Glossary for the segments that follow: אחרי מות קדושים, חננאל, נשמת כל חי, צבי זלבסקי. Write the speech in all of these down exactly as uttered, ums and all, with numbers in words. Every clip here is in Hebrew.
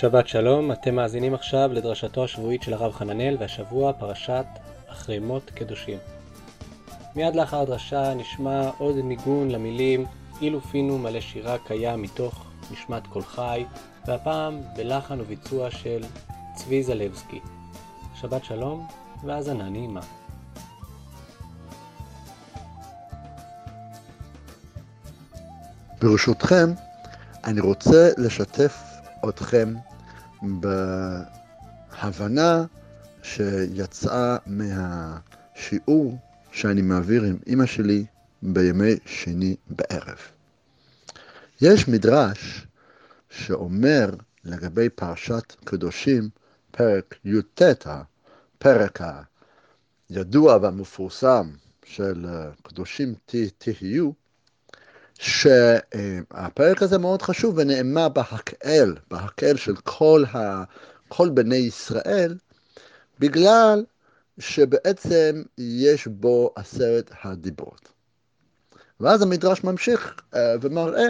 שבת שלום, אתם מאזינים עכשיו לדרשתו השבועית של הרב חננאל, והשבוע פרשת אחרי מות קדושים. מיד לאחר הדרשה נשמע עוד ניגון למילים אילו פינו מלא שירה קיים מתוך נשמת כל חי, והפעם בלחן וביצוע של צבי זלבסקי. שבת שלום והאזנה נעימה. ברשותכם, אני רוצה לשתף אתכם בהבנה שיצאה מהשיעור שאני מעביר עם אמא שלי בימי שני בערב. יש מדרש שאומר לגבי פרשת קדושים, פרק י"ט, פרק הידוע והמפורסם של קדושים תהיו, שהפרק הזה מאוד חשוב ונאמר בהקהל, בהקהל של כל, ה, כל בני ישראל, בגלל שבעצם יש בו עשרת הדיברות. ואז המדרש ממשיך ומראה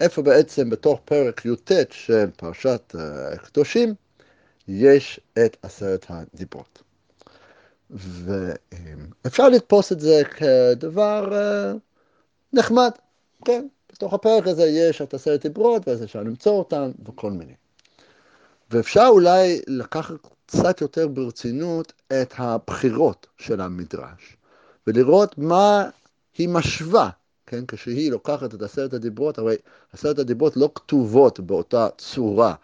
איפה בעצם בתוך פרק י"ט של פרשת הקדושים יש את עשרת הדיברות. ואפשר לתפוס את זה כדבר נחמד, כן, בתוך הפרק הזה יש את עשרת הדיברות, ואז אפשר למצוא אותם וכל מיני. ואפשר אולי לקחת קצת יותר ברצינות את הבחירות של המדרש, ולראות מה היא משווה, כן, כשהיא לוקחת את עשרת הדיברות, הרי עשרת הדיברות לא כתובות באותה צורה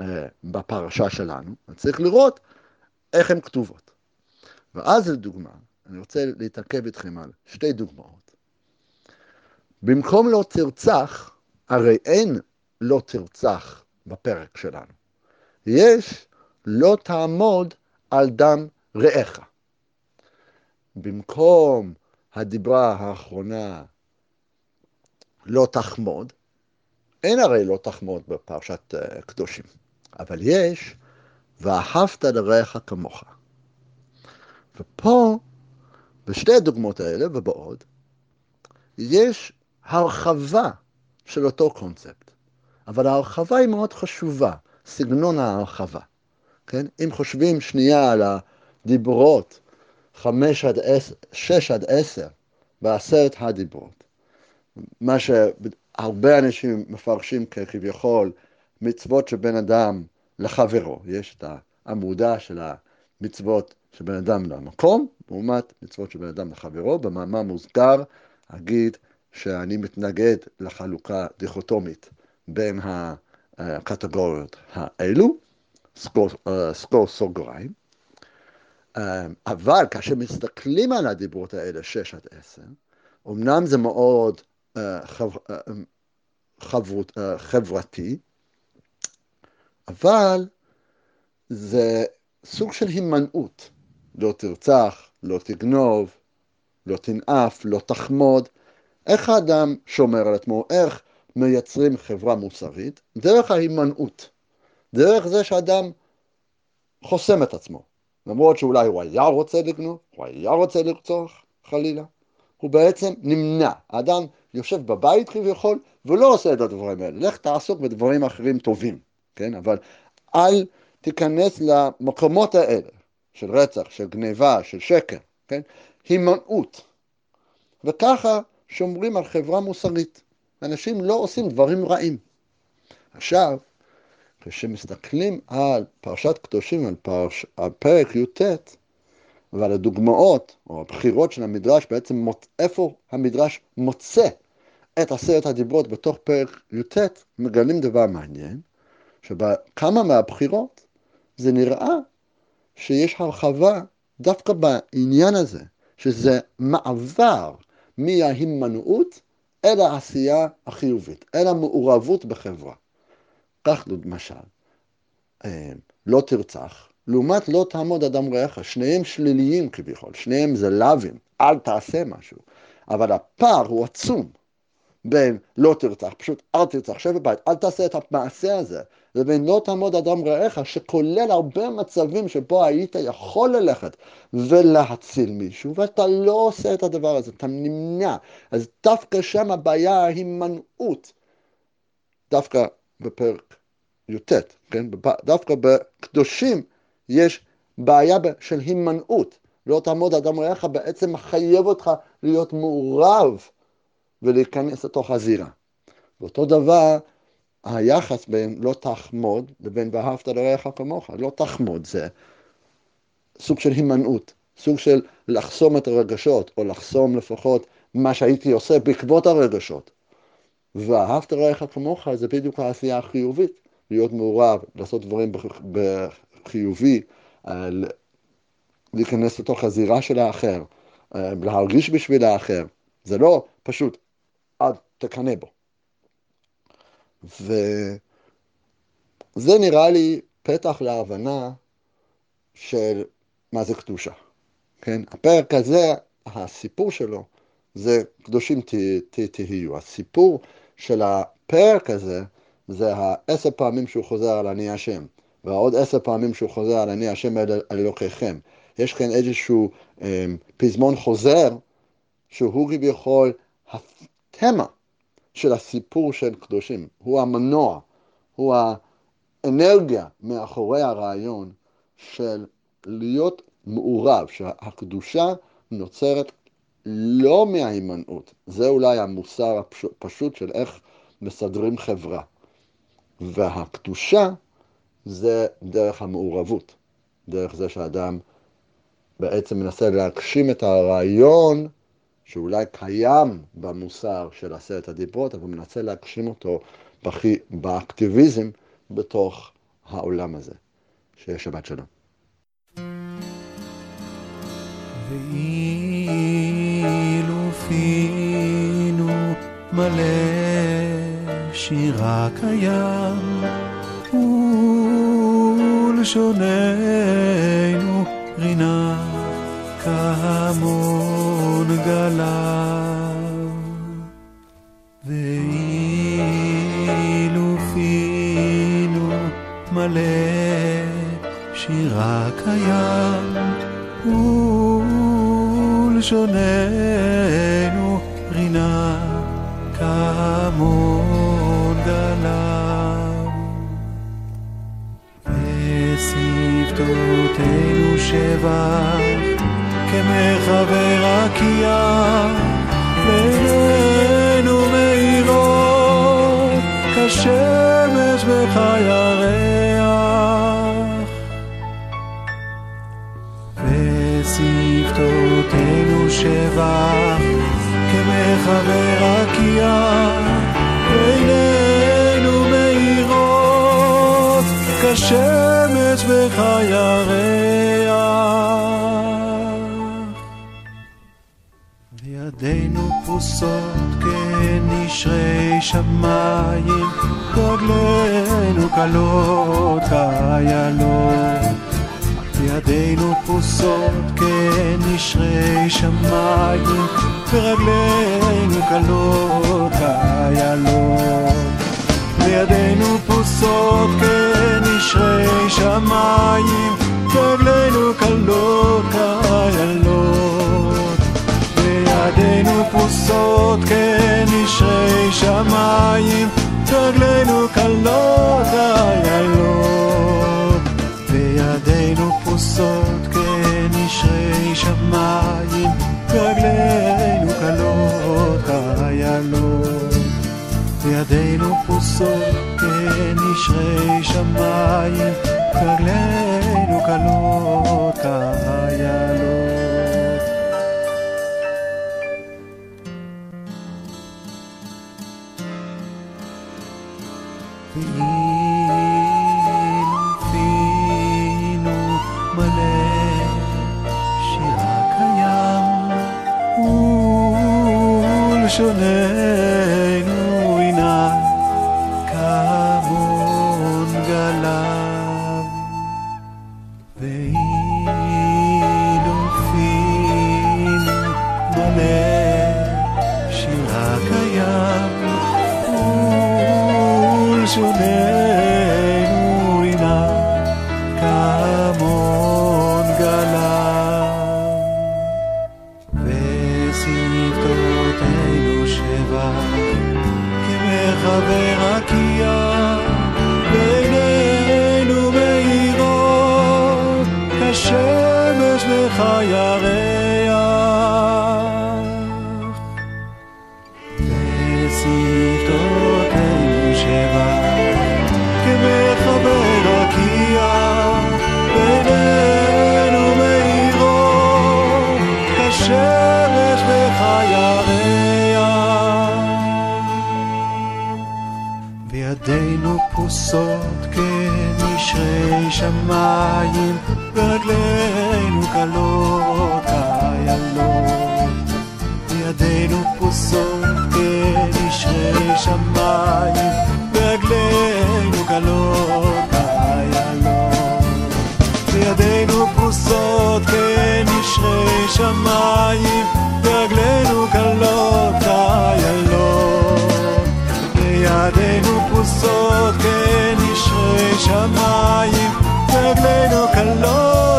אה, בפרשה שלנו, צריך לראות איך הן כתובות. ואז לדוגמה, אני רוצה להתעכב איתכם על שתי דוגמאות. במקום לא תרצח, הרי אין לא תרצח בפרק שלנו. יש לא תעמוד על דם רעך. במקום הדיברה האחרונה לא תחמוד, אין הרי לא תחמוד בפרשת קדושים. אבל יש ואהבת לרעך כמוך. ופה, בשתי הדוגמות האלה ובעוד, יש הרחבה של אותו קונספט, אבל ההרחבה היא מאוד חשובה, סגנון ההרחבה, כן? אם חושבים שנייה על הדיברות חמש עד עשר, שש עד עשר, בעשרת הדיברות, מה שהרבה אנשים מפרשים כביכול מצוות שבין אדם לחברו, יש את העמודה של המצוות שבין אדם למקום, לעומת מצוות שבין אדם לחברו, במאמר מוסגר אגיד שאני מתנגד לחלוקה דיכוטומית בין הקטגוריות האלו, סקור, סקור סוגריים, אבל כאשר מסתכלים על הדיברות האלה שש עד עשר, אמנם זה מאוד חברתי, אבל זה סוג של הימנעות, לא תרצח, לא תגנוב, לא תנאף, לא תחמוד, איך האדם שומר על עצמו, איך מייצרים חברה מוסרית? דרך ההימנעות, דרך זה שאדם חוסם את עצמו, למרות שאולי הוא היה רוצה לגנוב, הוא היה רוצה לרצוח חלילה, הוא בעצם נמנע, האדם יושב בבית כביכול ולא עושה את הדברים האלה, לך תעסוק בדברים אחרים טובים, כן? אבל אל תיכנס למקומות האלה, של רצח, של גניבה, של שקר, כן? הימנעות, וככה שומרים על חברה מוסרית. אנשים לא עושים דברים רעים. עכשיו, כשמסתכלים על פרשת קדושים, על, פרש, על פרק י"ט, ועל הדוגמאות או הבחירות של המדרש, בעצם איפה המדרש מוצא את עשרת הדיברות בתוך פרק י"ט, מגלים דבר מעניין, שבכמה מהבחירות זה נראה שיש הרחבה דווקא בעניין הזה, שזה מעבר מההימנעות אל העשייה החיובית, אל המעורבות בחברה. כך למשל, לא תרצח, לעומת לא תעמוד אדם רעך, שניהם שליליים כביכול, שניהם זה לבים, אל תעשה משהו, אבל הפער הוא עצום בין לא תרצח, פשוט אל תרצח, שב בבית, אל תעשה את המעשה הזה, לבין לא תעמוד אדם רעך, שכולל הרבה מצבים שבו היית יכול ללכת ולהציל מישהו, ואתה לא עושה את הדבר הזה, אתה נמנע. אז דווקא שם הבעיה ההימנעות, דווקא בפרק יוטט, כן? דווקא בקדושים יש בעיה של הימנעות. לא תעמוד אדם רעך בעצם מחייב אותך להיות מעורב ולהיכנס לתוך הזירה. ואותו דבר, היחס בין לא תחמוד לבין ואהבת לרעך כמוך. לא תחמוד זה סוג של הימנעות, סוג של לחסום את הרגשות, או לחסום לפחות מה שהייתי עושה בעקבות הרגשות. ואהבת לרעך כמוך זה בדיוק העשייה החיובית, להיות מעורב, לעשות דברים בחיובי, להיכנס לתוך הזירה של האחר, להרגיש בשביל האחר. זה לא פשוט עד תקנה בו. וזה נראה לי פתח להבנה של מה זה קדושה. כן? הפרק הזה, הסיפור שלו, זה קדושים תהיו. הסיפור של הפרק הזה, זה העשר פעמים שהוא חוזר על אני השם, ועוד עשר פעמים שהוא חוזר על אני השם על אלוקיכם. יש כאן איזשהו אה, פזמון חוזר, שהוא כביכול התמה של הסיפור של קדושים. הוא המנוע, הוא האנרגיה מאחורי הרעיון של להיות מעורב, שהקדושה נוצרת לא מההימנעות. זה אולי המוסר הפשוט של איך מסדרים חברה. והקדושה זה דרך המעורבות, דרך זה שאדם בעצם מנסה להגשים את הרעיון שאולי קיים במוסר של עשרת הדיברות, אבל מנסה להגשים אותו באקטיביזם בתוך העולם הזה. שיהיה שבת שלום. ואילו פינו מלא שירה קיים, ולשוננו רינה כמון גלב, ואילו פינו מלא שירה קיים, ולשוננו רינה כמון גלב, ושפתותינו שבח כמחבר הקייה, בינינו מאירות כשמש וכירח, ושפתותינו שבח כמחבר הקייה, בינינו מאירות כשמש וכירח, ידינו פרוסות כנשרי שמיים, רגלינו קלות כאיילות, ידינו פרוסות כנשרי שמיים, ורגלינו קלות כאיילות, ידינו פרוסות כנשרי שמיים, רגלינו קלות כאיילות, ידינו פרוסות כנשרי שמיים, רגלינו קלות כאיילות, וידינו פרוסות כנשרי שמיים, רגלינו קלות כאיילות, וידינו פרוסות כנשרי שמיים, רגלינו קלות כאיילות. שוננו אינה כמון גלב, ואילו פינו מלא שירה קיים, ולשוננו אינה כמון גלב, וספתותינו שבח כמחבר הקייה, בינינו דרך הירח וספדותינו שבע כמחבר רקיע בינינו מהירות כשמש וכירח וידינו פרוסות כנשרי שמיים ורגלינו קלות איילות וידינו פרוסות כנשרי שמיים ורגלינו קלות איילות וידינו פרוסות כנשרי שמיים ורגלינו קלות איילות וידינו פרוסות כנשרי שמיים רגלינו קלות